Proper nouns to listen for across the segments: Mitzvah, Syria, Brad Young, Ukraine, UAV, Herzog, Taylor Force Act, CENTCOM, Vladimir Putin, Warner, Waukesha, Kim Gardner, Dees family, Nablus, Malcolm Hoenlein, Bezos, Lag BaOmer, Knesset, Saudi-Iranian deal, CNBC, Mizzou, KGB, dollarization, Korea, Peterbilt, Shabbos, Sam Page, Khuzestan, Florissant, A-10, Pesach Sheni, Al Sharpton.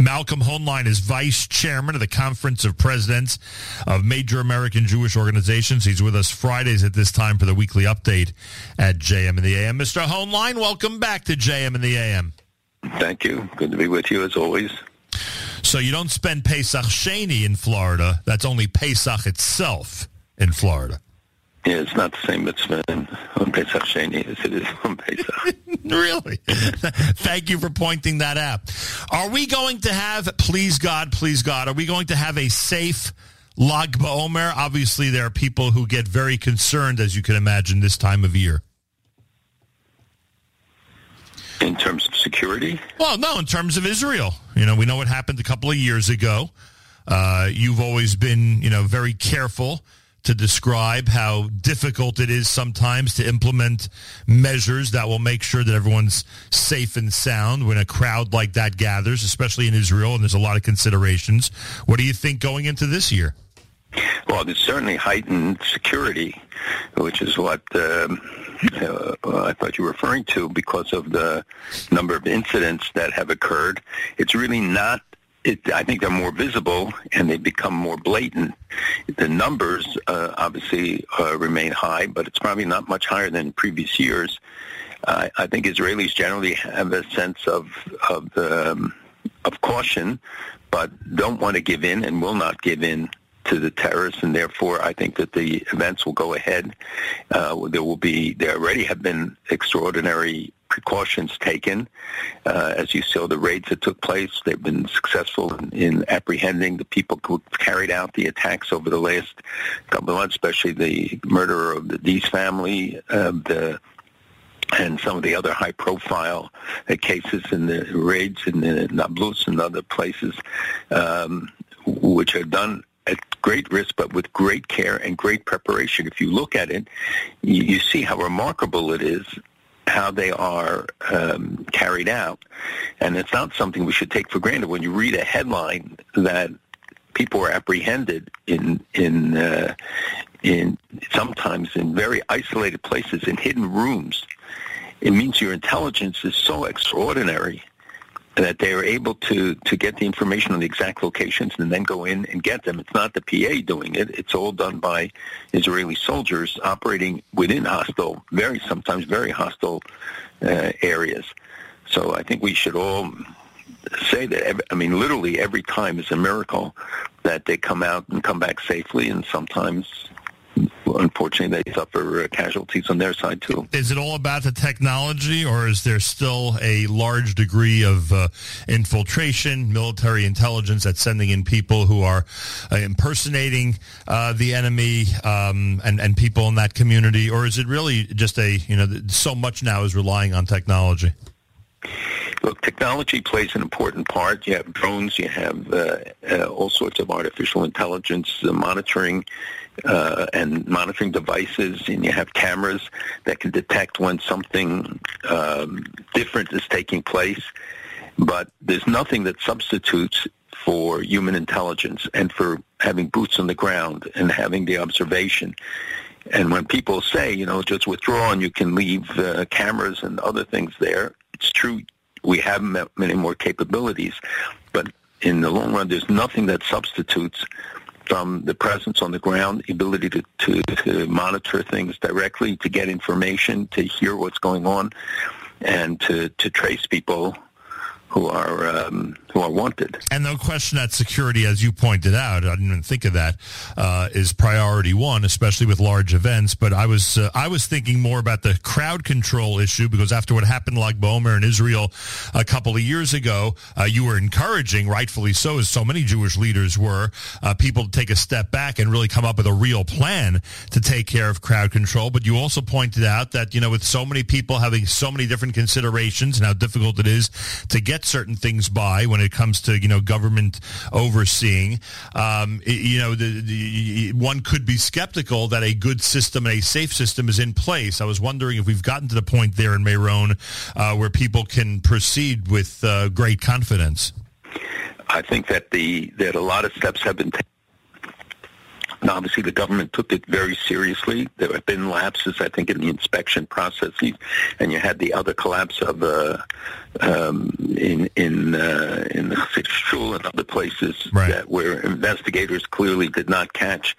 Malcolm Hoenlein is vice chairman of the Conference of Presidents of Major American Jewish Organizations. He's with us Fridays at this time for the weekly update at JM and the AM. Mr. Hoenlein, welcome back to JM and the AM. Thank you. Good to be with you as always. So you don't spend Pesach Sheni in Florida. That's only Pesach itself in Florida. Yeah, it's not the same mitzvah on Pesach Sheni as it is on Pesach. Really? Thank you for pointing that out. Are we going to have, please God, are we going to have a safe Lag BaOmer? Obviously, there are people who get very concerned, as you can imagine, this time of year. In terms of security? Well, no, in terms of Israel. You know, we know what happened a couple of years ago. You've always been, you know, very careful to describe how difficult it is sometimes to implement measures that will make sure that everyone's safe and sound when a crowd like that gathers, especially in Israel, and there's a lot of considerations. What do you think going into this year? Well, there's certainly heightened security, which is what I thought you were referring to, because of the number of incidents that have occurred. It's really not. I think they're more visible and they become more blatant. The numbers obviously remain high, but it's probably not much higher than previous years. I think Israelis generally have a sense of caution, but don't want to give in and will not give in to the terrorists, and therefore I think that the events will go ahead. There already have been extraordinary precautions taken. As you saw, the raids that took place, they've been successful in apprehending the people who carried out the attacks over the last couple of months, especially the murderer of the Dees family, and some of the other high-profile cases in the raids in the Nablus and other places, which are done at great risk, but with great care and great preparation. If you look at it, you see how remarkable it is, how they are carried out. And it's not something we should take for granted. When you read a headline that people were apprehended in sometimes in very isolated places, in hidden rooms, it means your intelligence is so extraordinary that they are able to get the information on the exact locations and then go in and get them. It's not the PA doing it. It's all done by Israeli soldiers operating within hostile, sometimes very hostile areas. So I think we should all say that, literally every time is a miracle that they come out and come back safely, and sometimes, unfortunately, they suffer casualties on their side, too. Is it all about the technology, or is there still a large degree of infiltration, military intelligence that's sending in people who are impersonating the enemy and people in that community? Or is it really just so much now is relying on technology? Look, technology plays an important part. You have drones, you have all sorts of artificial intelligence monitoring and monitoring devices, and you have cameras that can detect when something different is taking place. But there's nothing that substitutes for human intelligence and for having boots on the ground and having the observation. And when people say, just withdraw and you can leave cameras and other things there, it's true. We have many more capabilities, but in the long run, there's nothing that substitutes from the presence on the ground, ability to monitor things directly, to get information, to hear what's going on, and to trace people who are wanted. And no question that security, as you pointed out, I didn't even think of that, is priority one, especially with large events. But I was thinking more about the crowd control issue, because after what happened in Lag BaOmer in Israel a couple of years ago, you were encouraging, rightfully so, as so many Jewish leaders were, people to take a step back and really come up with a real plan to take care of crowd control. But you also pointed out that, with so many people having so many different considerations and how difficult it is to get certain things by when it comes to government overseeing, one could be skeptical that a good system and a safe system is in place. I was wondering if we've gotten to the point there in Mayrone where people can proceed with great confidence. I think that that a lot of steps have been taken. And obviously, the government took it very seriously. There have been lapses, I think, in the inspection processes, and you had the other collapse of in the Mosul and other places that where investigators clearly did not catch,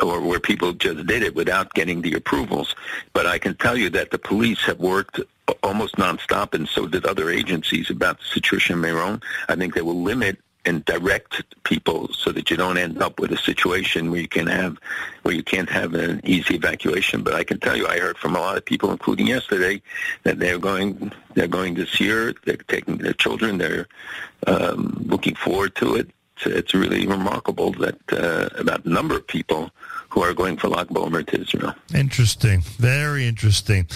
or where people just did it without getting the approvals. But I can tell you that the police have worked almost nonstop, and so did other agencies, about the situation in Mayrone. I think they will limit and direct people so that you don't end up with a situation where you can have, where you can't have an easy evacuation. But I can tell you, I heard from a lot of people, including yesterday, that they're going this year. They're taking their children. They're looking forward to it. It's really remarkable that about the number of people who are going for Lag BaOmer to Israel. Interesting, very interesting.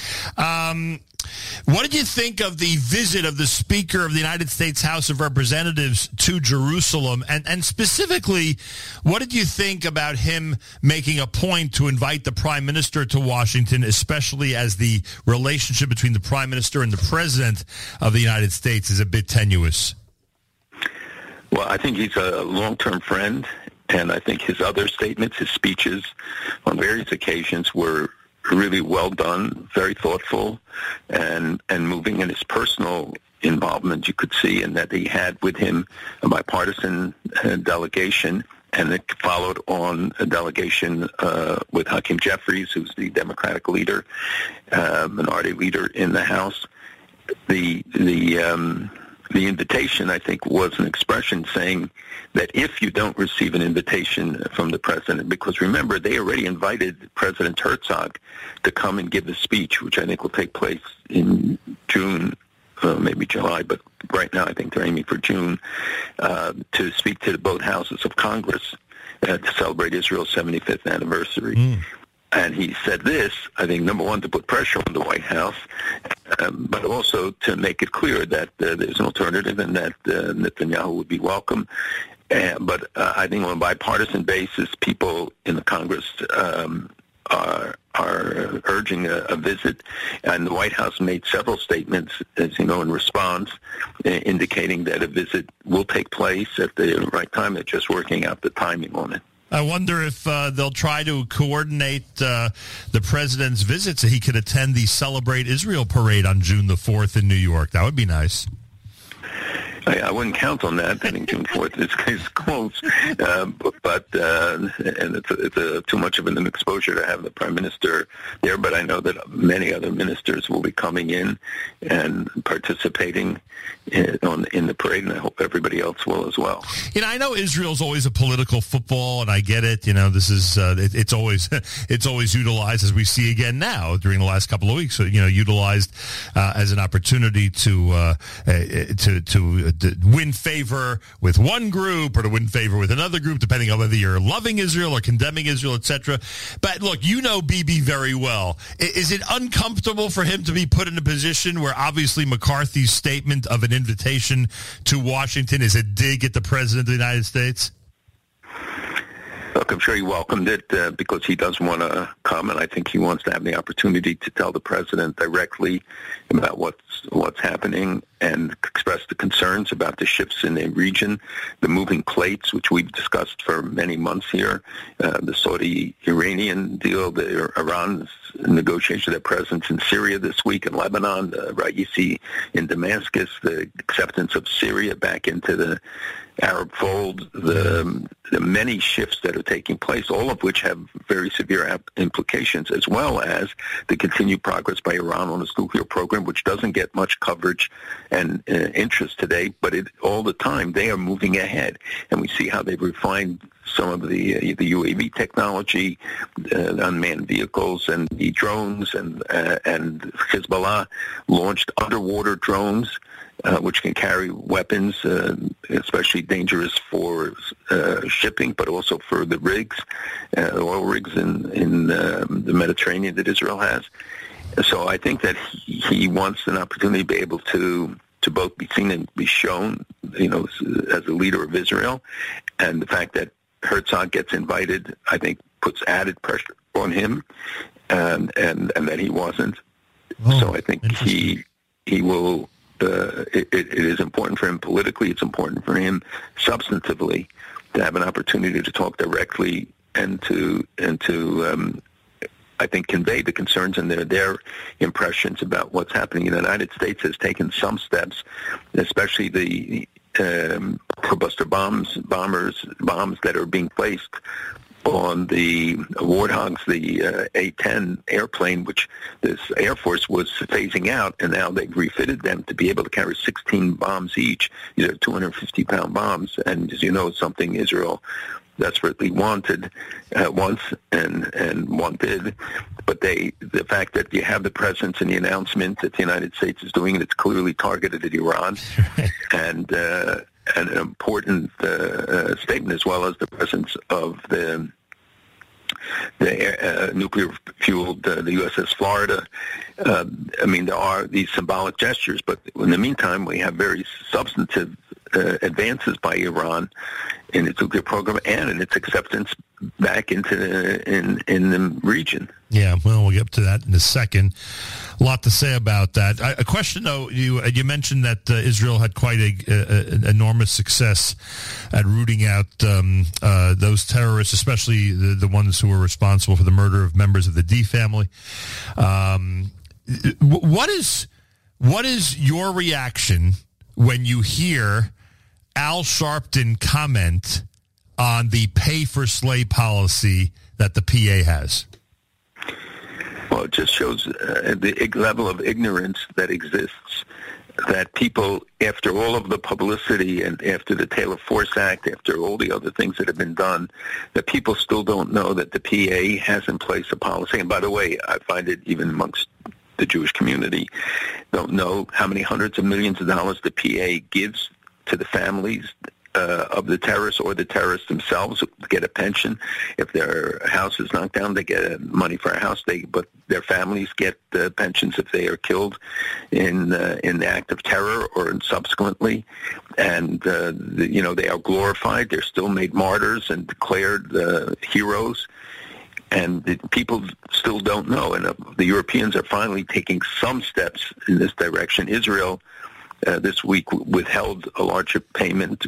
What did you think of the visit of the Speaker of the United States House of Representatives to Jerusalem? And specifically, what did you think about him making a point to invite the Prime Minister to Washington, especially as the relationship between the Prime Minister and the President of the United States is a bit tenuous? Well, I think he's a long-term friend, and I think his other statements, his speeches on various occasions were really well done, very thoughtful, and moving, in his personal involvement, you could see, and that he had with him a bipartisan delegation, and it followed on a delegation with Hakeem Jeffries, who's the Democratic leader, minority leader in the House. The invitation, I think, was an expression saying that if you don't receive an invitation from the president, because remember, they already invited President Herzog to come and give a speech, which I think will take place in June, maybe July, but right now I think they're aiming for June, to speak to both houses of Congress to celebrate Israel's 75th anniversary. Mm. And he said this, I think, number one, to put pressure on the White House, but also to make it clear that there's an alternative and that Netanyahu would be welcome. But I think on a bipartisan basis, people in the Congress are urging a visit, and the White House made several statements, as you know, in response, indicating that a visit will take place at the right time. They're just working out the timing on it. I wonder if they'll try to coordinate the president's visit so he could attend the Celebrate Israel parade on June the 4th in New York. That would be nice. I wouldn't count on that. I think June 4th is close. But it's too much of an exposure to have the prime minister there. But I know that many other ministers will be coming in and participating in the parade, and I hope everybody else will as well. You know, I know Israel's always a political football, and I get it. You know, this is it's always utilized, as we see again now during the last couple of weeks. So, you know, utilized as an opportunity to win favor with one group or to win favor with another group, depending on whether you're loving Israel or condemning Israel, etc. But look, you know Bibi very well. Is it uncomfortable for him to be put in a position where obviously McCarthy's statement of an invitation to Washington is a dig at the President of the United States? Look, I'm sure he welcomed it because he does want to come, and I think he wants to have the opportunity to tell the president directly about what's happening and express the concerns about the shifts in the region, the moving plates, which we've discussed for many months here, the Saudi-Iranian deal, the Iran's negotiation, their presence in Syria this week, in Lebanon, the Raisi in Damascus, the acceptance of Syria back into the Arab fold, the many shifts that are taking place, all of which have very severe implications, as well as the continued progress by Iran on its nuclear program, which doesn't get much coverage and interest today, but all the time they are moving ahead. And we see how they've refined some of the UAV technology, unmanned vehicles, and the drones, and Hezbollah launched underwater drones, which can carry weapons, especially dangerous for shipping, but also for the rigs, oil rigs in the Mediterranean that Israel has. So I think that he wants an opportunity to be able to both be seen and be shown, you know, as a leader of Israel. And the fact that Herzog gets invited, I think, puts added pressure on him, and that he wasn't. Oh, so I think he will. It is important for him politically. It's important for him substantively to have an opportunity to talk directly and to I think, convey the concerns and their impressions about what's happening. The United States has taken some steps, especially the cluster bombers that are being placed on the Warthogs, the A-10 airplane, which this Air Force was phasing out, and now they've refitted them to be able to carry 16 bombs each. These are 250-pound bombs, and as you know, something Israel desperately wanted once, but the fact that you have the presence and the announcement that the United States is doing, it's clearly targeted at Iran, and an important statement, as well as the presence of the nuclear-fueled the USS Florida. I mean, there are these symbolic gestures, but in the meantime, we have very substantive advances by Iran in its nuclear program and in its acceptance back into in the region. Yeah, well, we'll get to that in a second. A lot to say about that. A question, though, you mentioned that Israel had quite an enormous success at rooting out those terrorists, especially the ones who were responsible for the murder of members of the Dees family. What is your reaction when you hear Al Sharpton comment on the pay-for-slay policy that the PA has? Well, it just shows the level of ignorance that exists, that people, after all of the publicity and after the Taylor Force Act, after all the other things that have been done, that people still don't know that the PA has in place a policy. And by the way, I find it even amongst the Jewish community, don't know how many hundreds of millions of dollars the PA gives to the families of the terrorists, or the terrorists themselves get a pension. If their house is knocked down, they get money for a house. But their families get pensions if they are killed in the act of terror or subsequently. And they are glorified. They're still made martyrs and declared heroes. And people still don't know. And the Europeans are finally taking some steps in this direction. Israel this week withheld a larger payment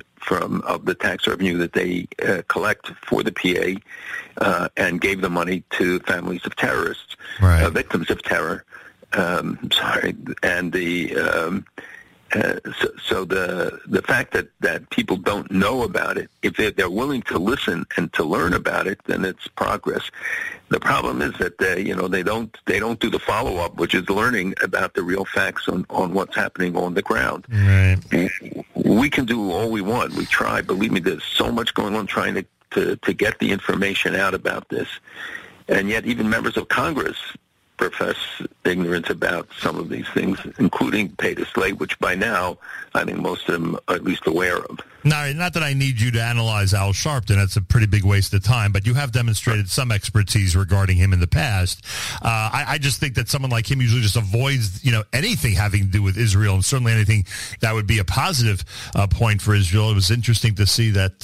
of the tax revenue that they collect for the PA and gave the money to families of terrorists, right. Victims of terror. And the... So the fact that people don't know about it, if they're willing to listen and to learn about it, then it's progress. The problem is that they don't do the follow up, which is learning about the real facts on what's happening on the ground. Right. We can do all we want. We try. Believe me, there's so much going on trying to get the information out about this, and yet even members of Congress profess ignorance about some of these things, including pay to slay, which by now I think most of them are at least aware of. Now, not that I need you to analyze Al Sharpton, that's a pretty big waste of time, but you have demonstrated some expertise regarding him in the past. I just think that someone like him usually just avoids anything having to do with Israel, and certainly anything that would be a positive point for Israel. It was interesting to see that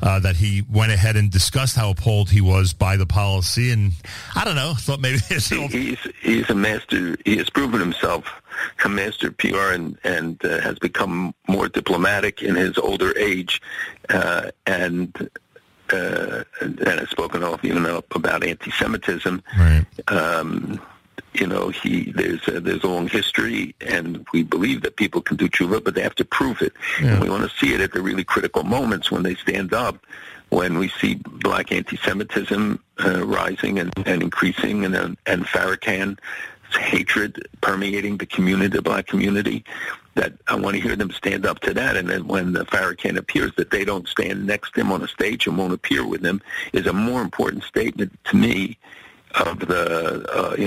that he went ahead and discussed how appalled he was by the policy, and I don't know, thought maybe he's a master. He has proven himself a master PR and has become more diplomatic in his older age, and has spoken off even up about anti-Semitism. Right. There's a long history, and we believe that people can do tshuva, but they have to prove it. Yeah. And we want to see it at the really critical moments when they stand up. When we see black anti-Semitism rising and increasing, and Farrakhan's hatred permeating the black community, that I want to hear them stand up to that. And then when the Farrakhan appears, that they don't stand next to him on a stage and won't appear with him, is a more important statement to me of the of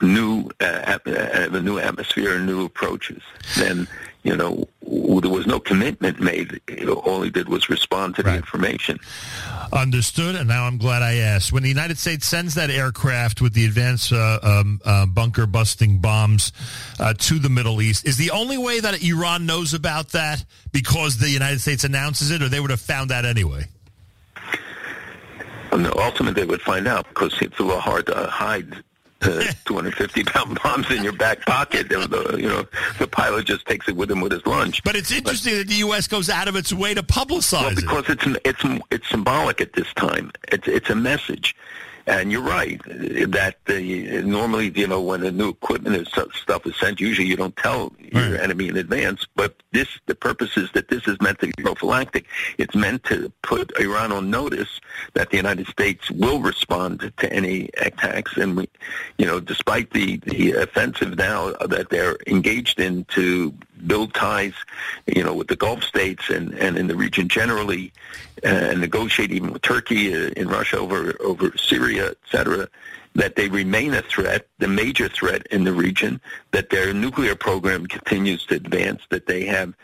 new atmosphere and new approaches than. There was no commitment made. All he did was respond to the information. Understood, and now I'm glad I asked. When the United States sends that aircraft with the advanced bunker-busting bombs to the Middle East, is the only way that Iran knows about that because the United States announces it, or they would have found out anyway? Well, no, ultimately they would find out because it's a little hard to hide 250-pound bombs in your back pocket. The pilot just takes it with him with his lunch. But it's interesting that the U.S. goes out of its way to publicize it. Well, because it's symbolic at this time. It's a message. And you're right that normally, you know, when the new equipment and stuff is sent, usually you don't tell your enemy in advance. But this, the purpose is that this is meant to be prophylactic. It's meant to put Iran on notice that the United States will respond to any attacks. And we, you know, despite the offensive now that they're engaged in to build ties, you know, with the Gulf states and in the region generally, and negotiate even with Turkey in Russia over Syria, et cetera, that they remain a threat, the major threat in the region, that their nuclear program continues to advance, that they have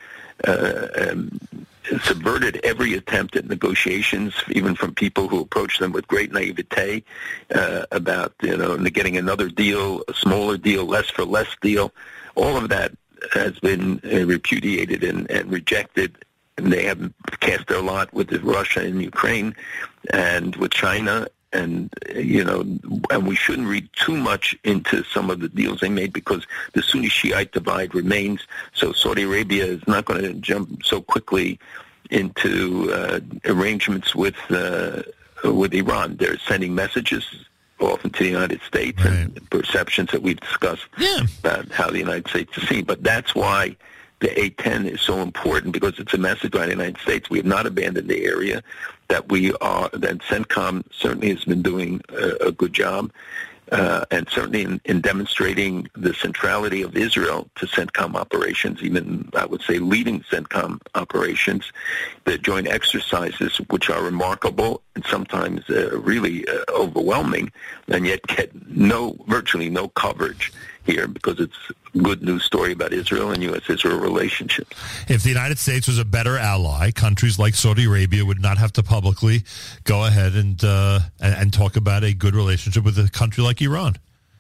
subverted every attempt at negotiations, even from people who approach them with great naivete about, you know, getting another deal, a smaller deal, less for less deal. All of that has been repudiated and rejected. And they have cast their lot with Russia and Ukraine and with China. And, you know, and we shouldn't read too much into some of the deals they made because the Sunni-Shiite divide remains. So Saudi Arabia is not going to jump so quickly into arrangements with Iran. They're sending messages often to the United States and perceptions that we've discussed about how the United States is seen. But that's why the A-10 is so important, because it's a message by the United States. We have not abandoned the area, that we are, that CENTCOM certainly has been doing a good job, and certainly in demonstrating the centrality of Israel to CENTCOM operations, even, I would say, leading CENTCOM operations, the joint exercises, which are remarkable and sometimes really overwhelming, and yet get virtually no coverage here, because it's a good news story about Israel and U.S.-Israel relationships. If the United States was a better ally, countries like Saudi Arabia would not have to publicly go ahead and talk about a good relationship with a country like Iran.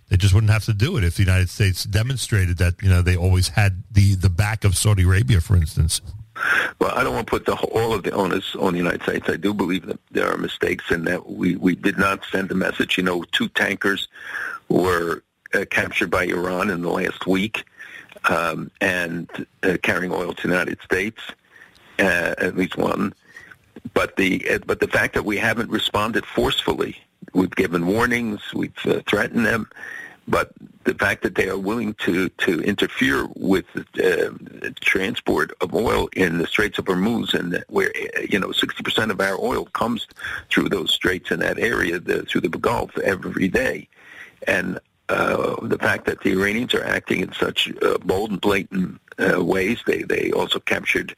They just wouldn't have to do it if the United States demonstrated that, you know, they always had the back of Saudi Arabia, for instance. Well, I don't want to put all of the onus on the United States. I do believe that there are mistakes and that we did not send the message. You know, 2 tankers were captured by Iran in the last week, and carrying oil to the United States, at least one. But the fact that we haven't responded forcefully, we've given warnings, we've threatened them, but the fact that they are willing to interfere with transport of oil in the Straits of Hormuz, and where, you know, 60% of our oil comes through those straits in that area, through the Gulf every day, and the fact that the Iranians are acting in such bold and blatant ways. They also captured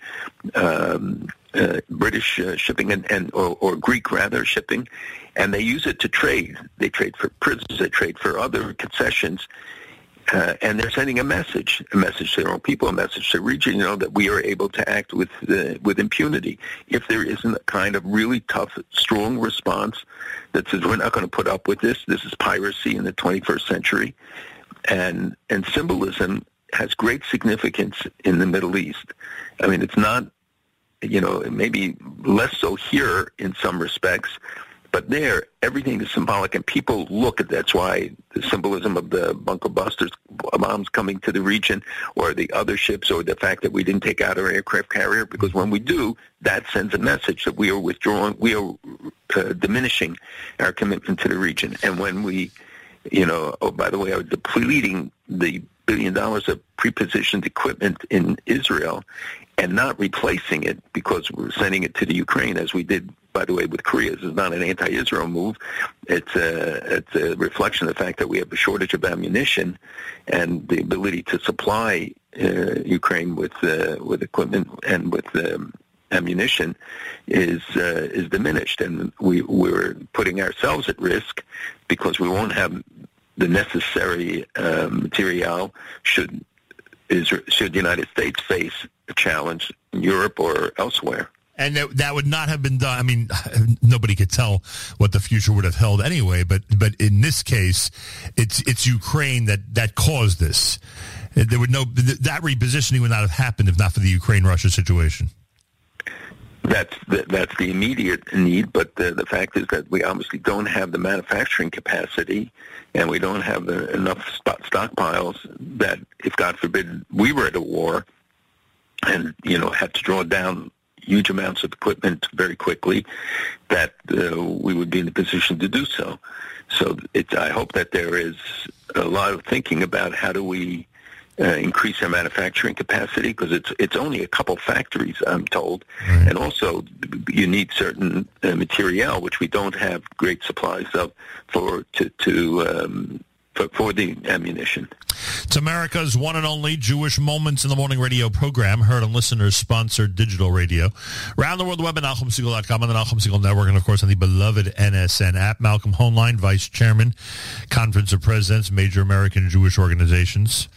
British shipping or Greek, rather, shipping, and they use it to trade. They trade for prisons. They trade for other concessions, and they're sending a message to their own people, a message to the region, you know, that we are able to act with impunity if there isn't a kind of really tough, strong response that says we're not going to put up with this. This is piracy in the 21st century, and symbolism has great significance in the Middle East. I mean, it's not, you know, maybe less so here in some respects, but there, everything is symbolic, and people look at that's why the symbolism of the bunker busters bombs coming to the region, or the other ships, or the fact that we didn't take out our aircraft carrier, because when we do, that sends a message that we are withdrawing, we are diminishing our commitment to the region. And when we, you know, oh, by the way, are depleting the $1 billion of prepositioned equipment in Israel and not replacing it because we're sending it to the Ukraine, as we did, by the way, with Korea. This is not an anti-Israel move. It's a reflection of the fact that we have a shortage of ammunition and the ability to supply Ukraine with equipment and with ammunition is diminished, and we're putting ourselves at risk because we won't have the necessary material should the United States face a challenge in Europe or elsewhere. And that would not have been done. I mean, nobody could tell what the future would have held anyway. But in this case, it's Ukraine that caused this. There would that repositioning would not have happened if not for the Ukraine-Russia situation. That's the immediate need, but the fact is that we obviously don't have the manufacturing capacity, and we don't have enough stockpiles that, if God forbid, we were at a war, and, you know, had to draw down huge amounts of equipment very quickly, that we would be in a position to do so. So I hope that there is a lot of thinking about how do we increase our manufacturing capacity, because it's only a couple factories, I'm told. Right. And also you need certain materiel, which we don't have great supplies of for the ammunition. It's America's one and only Jewish Moments in the Morning radio program, heard on listeners-sponsored digital radio. Around the world, the web at NahumSiegel.com, on the Nahum Siegel Network, and, of course, on the beloved NSN app. Malcolm Hoenlein, Vice Chairman, Conference of Presidents, Major American Jewish Organizations.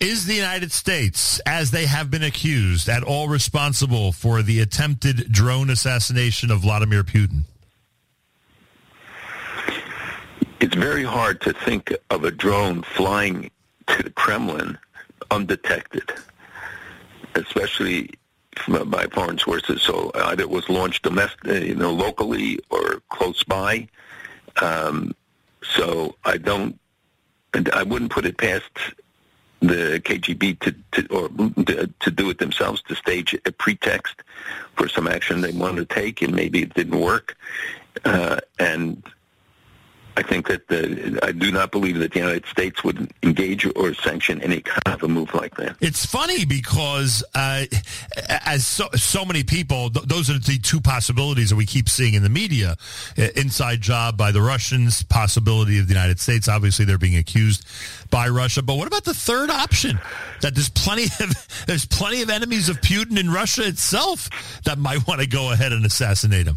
Is the United States, as they have been accused, at all responsible for the attempted drone assassination of Vladimir Putin? It's very hard to think of a drone flying to the Kremlin undetected, especially by foreign sources. So either it was launched locally or close by. So I wouldn't put it past the KGB to do it themselves, to stage a pretext for some action they wanted to take, and maybe it didn't work. And I think that I do not believe that the United States would engage or sanction any kind of a move like that. It's funny because as so many people, those are the two possibilities that we keep seeing in the media. Inside job by the Russians, possibility of the United States. Obviously, they're being accused by Russia. But what about the third option? That there's plenty of enemies of Putin in Russia itself that might want to go ahead and assassinate him.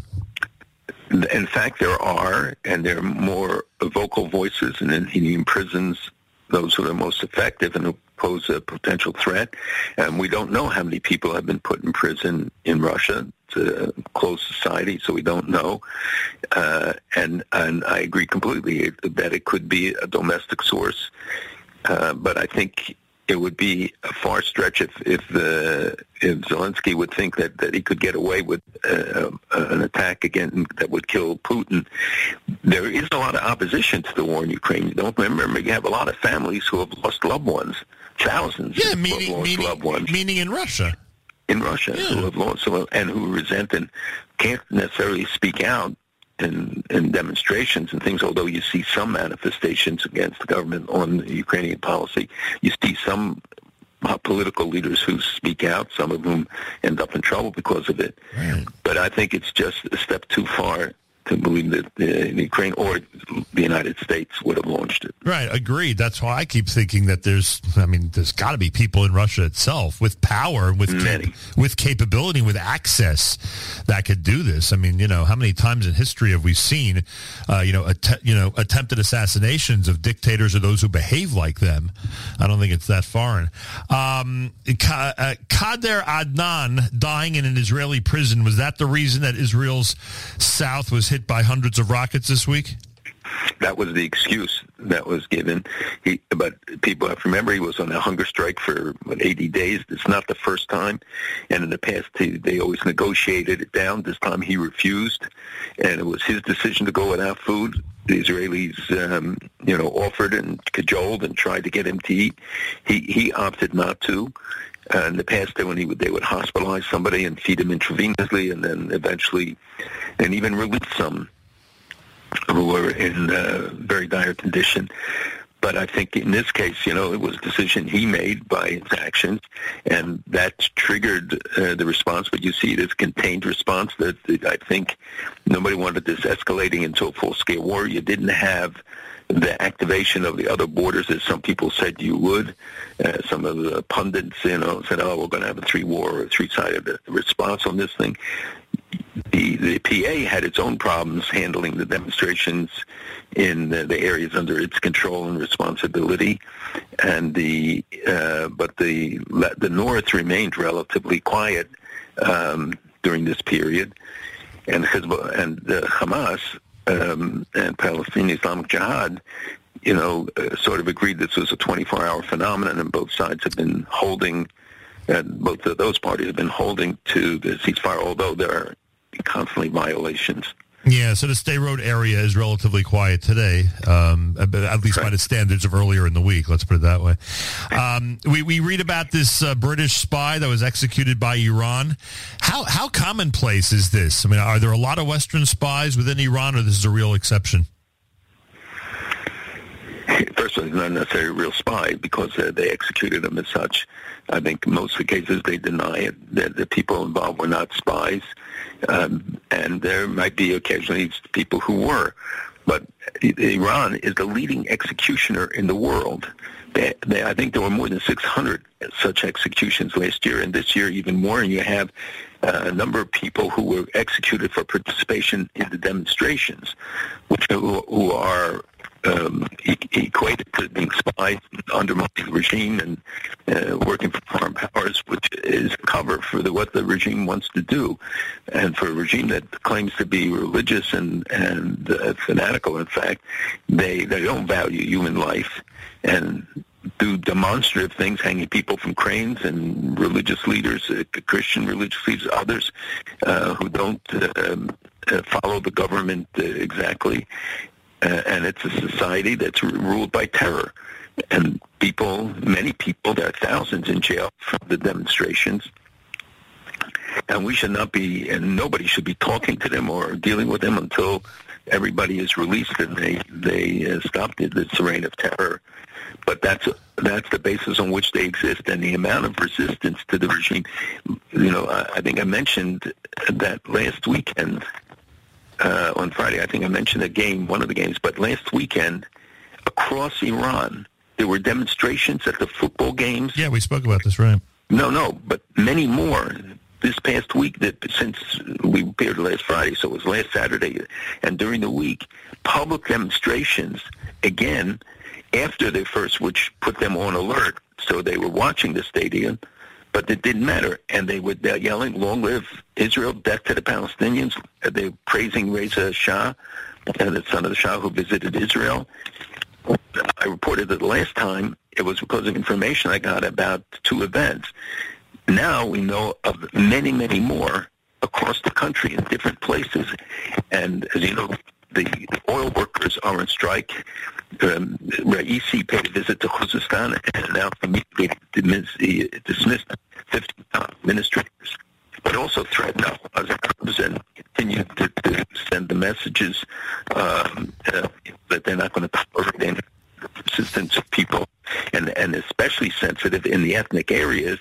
In fact, there are more vocal voices, and he imprisons those who are most effective and who pose a potential threat. And we don't know how many people have been put in prison in Russia. It's a closed society, so we don't know. And I agree completely that it could be a domestic source. But I think it would be a far stretch if Zelensky would think that he could get away with an attack again that would kill Putin. There is a lot of opposition to the war in Ukraine. Remember, you have a lot of families who have lost loved ones, thousands. Yeah, who have lost loved ones. Meaning in Russia. In Russia, yeah. Who have lost and who resent and can't necessarily speak out in demonstrations and things, although you see some manifestations against the government on the Ukrainian policy. You see some political leaders who speak out, some of whom end up in trouble because of it. Right. But I think it's just a step too far to believe that Ukraine or the United States would have launched it. Right, agreed. That's why I keep thinking that there's got to be people in Russia itself with power, with capability, with access that could do this. I mean, how many times in history have we seen, attempted assassinations of dictators or those who behave like them? I don't think it's that foreign. Qader Adnan dying in an Israeli prison, was that the reason that Israel's south was hit by hundreds of rockets this week? That was the excuse that was given. But people have to remember he was on a hunger strike for 80 days. It's not the first time. And in the past, they always negotiated it down. This time he refused. And it was his decision to go without food. The Israelis, offered and cajoled and tried to get him to eat. He opted not to. In the past, when they would hospitalize somebody and feed him intravenously, and then eventually, and even release some who were in very dire condition. But I think in this case, it was a decision he made by his actions, and that triggered the response. But you see this contained response that I think nobody wanted this escalating into a full-scale war. You didn't have the activation of the other borders, as some people said you would. Some of the pundits, said, we're going to have a three-sided response on this thing. The PA had its own problems handling the demonstrations in the areas under its control and responsibility, and but the North remained relatively quiet during this period, and Hezbollah and Hamas. And Palestinian Islamic Jihad, sort of agreed this was a 24-hour phenomenon, and both sides have been holding, both of those parties have been holding to the ceasefire, although there are constantly violations. Yeah, so the Sderot Road area is relatively quiet today, at least by the standards of earlier in the week. Let's put it that way. We read about this British spy that was executed by Iran. How commonplace is this? I mean, are there a lot of Western spies within Iran, or this is a real exception? First of all, he's not necessarily a real spy because they executed him as such. I think most of the cases they deny it, that the people involved were not spies. And there might be occasionally people who were. But Iran is the leading executioner in the world. I think there were more than 600 such executions last year, and this year even more. And you have a number of people who were executed for participation in the demonstrations, who are equated to being spies, undermining the regime, and working for foreign powers, which is cover for what the regime wants to do. And for a regime that claims to be religious and fanatical, in fact, they don't value human life and do demonstrative things, hanging people from cranes, and religious leaders, Christian religious leaders, others who don't follow the government exactly. And it's a society that's ruled by terror. And many people, there are thousands in jail from the demonstrations. And we should not be, and nobody should be talking to them or dealing with them until everybody is released and they stop this reign of terror. But that's the basis on which they exist, and the amount of resistance to the regime. You know, I think I mentioned that last weekend. On Friday, I think I mentioned one of the games, but last weekend, across Iran, there were demonstrations at the football games. Yeah, we spoke about this, right? No, but many more this past week, since we appeared last Friday, so it was last Saturday, and during the week, public demonstrations, again, after their first, which put them on alert, so they were watching the stadium, but it didn't matter, and they were yelling, long live Israel, death to the Palestinians. They were praising Reza Shah, the son of the Shah who visited Israel. I reported that last time it was because of information I got about two events. Now we know of many, many more across the country in different places. And as you know, the oil workers are on strike. Raisi paid a visit to Khuzestan and announced immediately dismissed 50 administrators, but also threatened Arabs and continued to send the messages that they're not going to tolerate any persistence of people, and especially sensitive in the ethnic areas,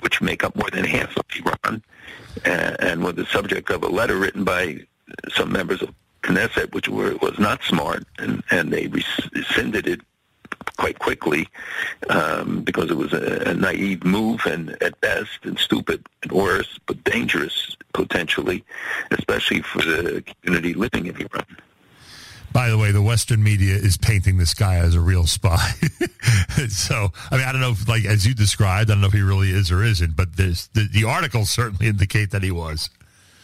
which make up more than half of Iran, and were the subject of a letter written by some members of Knesset, which was not smart, and they rescinded it quite quickly because it was a naive move, and at best, and stupid at worst, but dangerous potentially, especially for the community living in Iran. By the way, the Western media is painting this guy as a real spy. So, I mean, I don't know if, like, as you described, I don't know if he really is or isn't, but the articles certainly indicate that he was.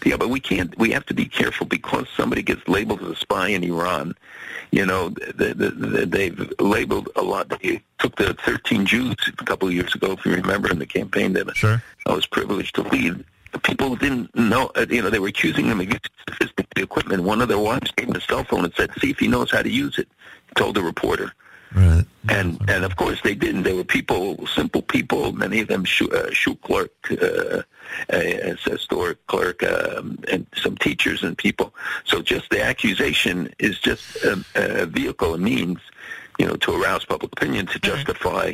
Yeah, but we have to be careful because somebody gets labeled as a spy in Iran. You know, they've labeled a lot. They took the 13 Jews a couple of years ago, if you remember, in the campaign that sure. I was privileged to lead. The people didn't know, you know, they were accusing them of using sophisticated equipment. One of their wives gave him a cell phone and said, see if he knows how to use it, told the reporter. Right. And of course they didn't. They were people, simple people. Many of them shoe clerk, a store clerk, and some teachers and people. So just the accusation is just a vehicle, a means, you know, to arouse public opinion to justify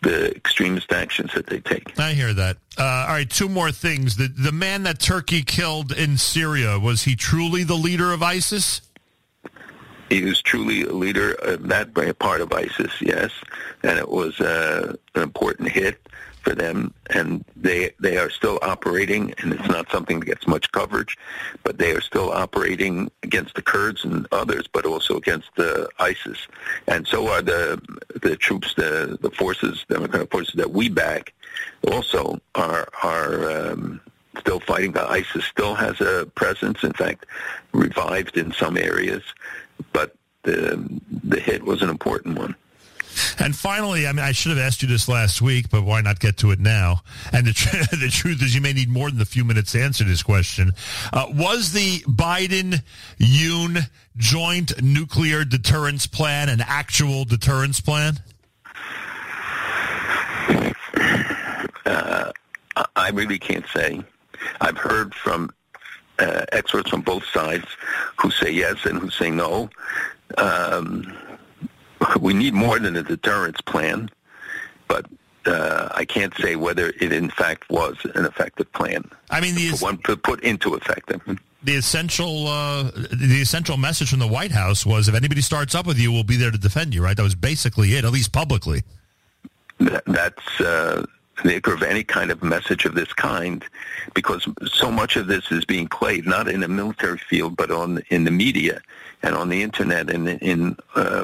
the extremist actions that they take. I hear that. All right, two more things. The man that Turkey killed in Syria, was he truly the leader of ISIS? He was truly a leader of that part of ISIS, yes, and it was an important hit for them, and they are still operating, and it's not something that gets much coverage, but they are still operating against the Kurds and others, but also against ISIS, and so are the troops, the forces, the kind of forces that we back, also are still fighting. ISIS still has a presence, in fact, revived in some areas. But the hit was an important one. And finally, I mean, I should have asked you this last week, but why not get to it now? And the truth is you may need more than a few minutes to answer this question. Was the Biden-Yoon joint nuclear deterrence plan an actual deterrence plan? I really can't say. I've heard from experts from both sides who say yes and who say no. We need more than a deterrence plan, but I can't say whether it in fact was an effective plan. I mean, one put into effect. The essential message from the White House was: if anybody starts up with you, we'll be there to defend you. Right? That was basically it, at least publicly. That's the anchor of any kind of message of this kind, because so much of this is being played not in the military field, but in the media and on the internet and in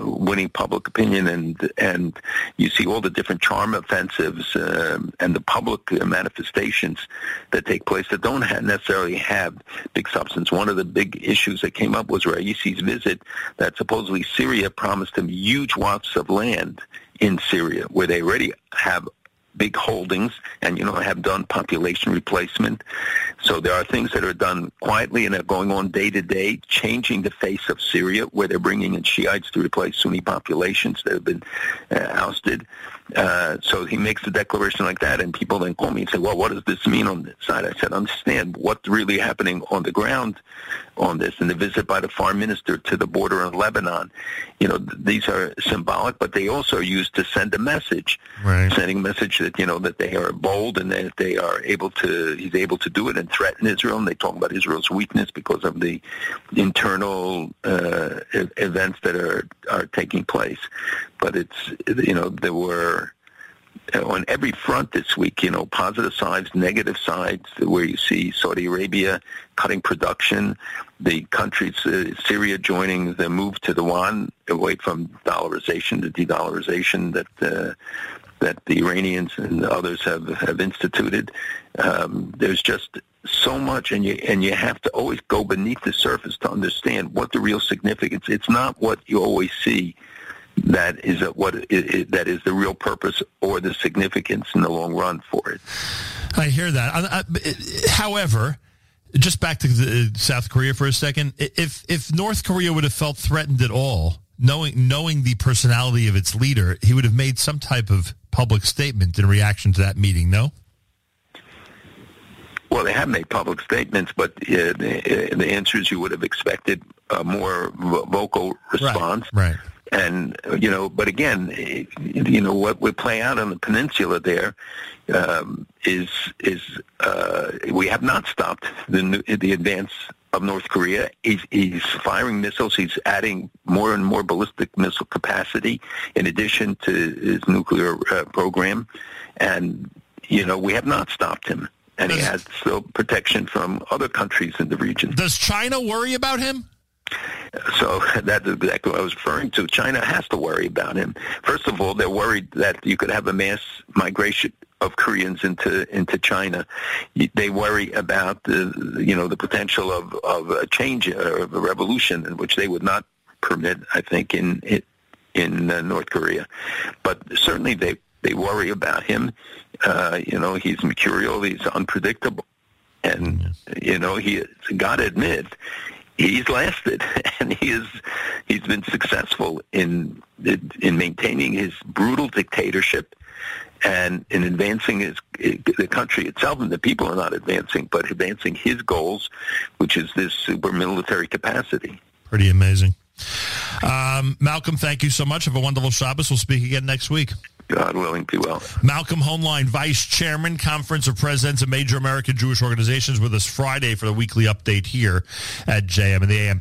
winning public opinion, and you see all the different charm offensives and the public manifestations that take place that don't necessarily have big substance. One of the big issues that came up was Raisi's visit, that supposedly Syria promised him huge swaths of land in Syria, where they already have big holdings and, have done population replacement. So there are things that are done quietly and are going on day to day, changing the face of Syria, where they're bringing in Shiites to replace Sunni populations that have been ousted. So he makes a declaration like that, and people then call me and say, well, what does this mean on this side? I said, understand what's really happening on the ground on this. And the visit by the foreign minister to the border in Lebanon, these are symbolic, but they also are used to send a message, right. Sending a message that, that they are bold and that they are he's able to do it and threaten Israel. And they talk about Israel's weakness because of the internal events that are taking place. But it's, there were on every front this week, positive sides, negative sides, where you see Saudi Arabia cutting production, the countries, Syria joining the move to the yuan, away from dollarization to de-dollarization that the Iranians and others have instituted. There's just so much, and you have to always go beneath the surface to understand what the real significance. It's not what you always see. That is that is the real purpose or the significance in the long run for it. I hear that. However, just back to South Korea for a second. If North Korea would have felt threatened at all, knowing the personality of its leader, he would have made some type of public statement in reaction to that meeting. No. Well, they have made public statements, but the answers you would have expected a more vocal response. Right. And, but again, what would play out on the peninsula there is we have not stopped the advance of North Korea. He's firing missiles. He's adding more and more ballistic missile capacity in addition to his nuclear program. And, we have not stopped him. And he has still protection from other countries in the region. Does China worry about him? So that's exactly what I was referring to. China has to worry about him. First of all, they're worried that you could have a mass migration of Koreans into China. They worry about the potential of a change or of a revolution, which they would not permit, I think, in North Korea. But certainly they worry about him. He's mercurial. He's unpredictable, and he's got to admit. He's lasted, and he's been successful in maintaining his brutal dictatorship and in advancing the country itself. And the people are not advancing, but advancing his goals, which is this super military capacity. Pretty amazing. Malcolm, thank you so much. Have a wonderful Shabbos. We'll speak again next week. God willing, be well. Malcolm Hoenlein, Vice Chairman, Conference of Presidents of Major American Jewish Organizations, with us Friday for the weekly update here at JM and the AM.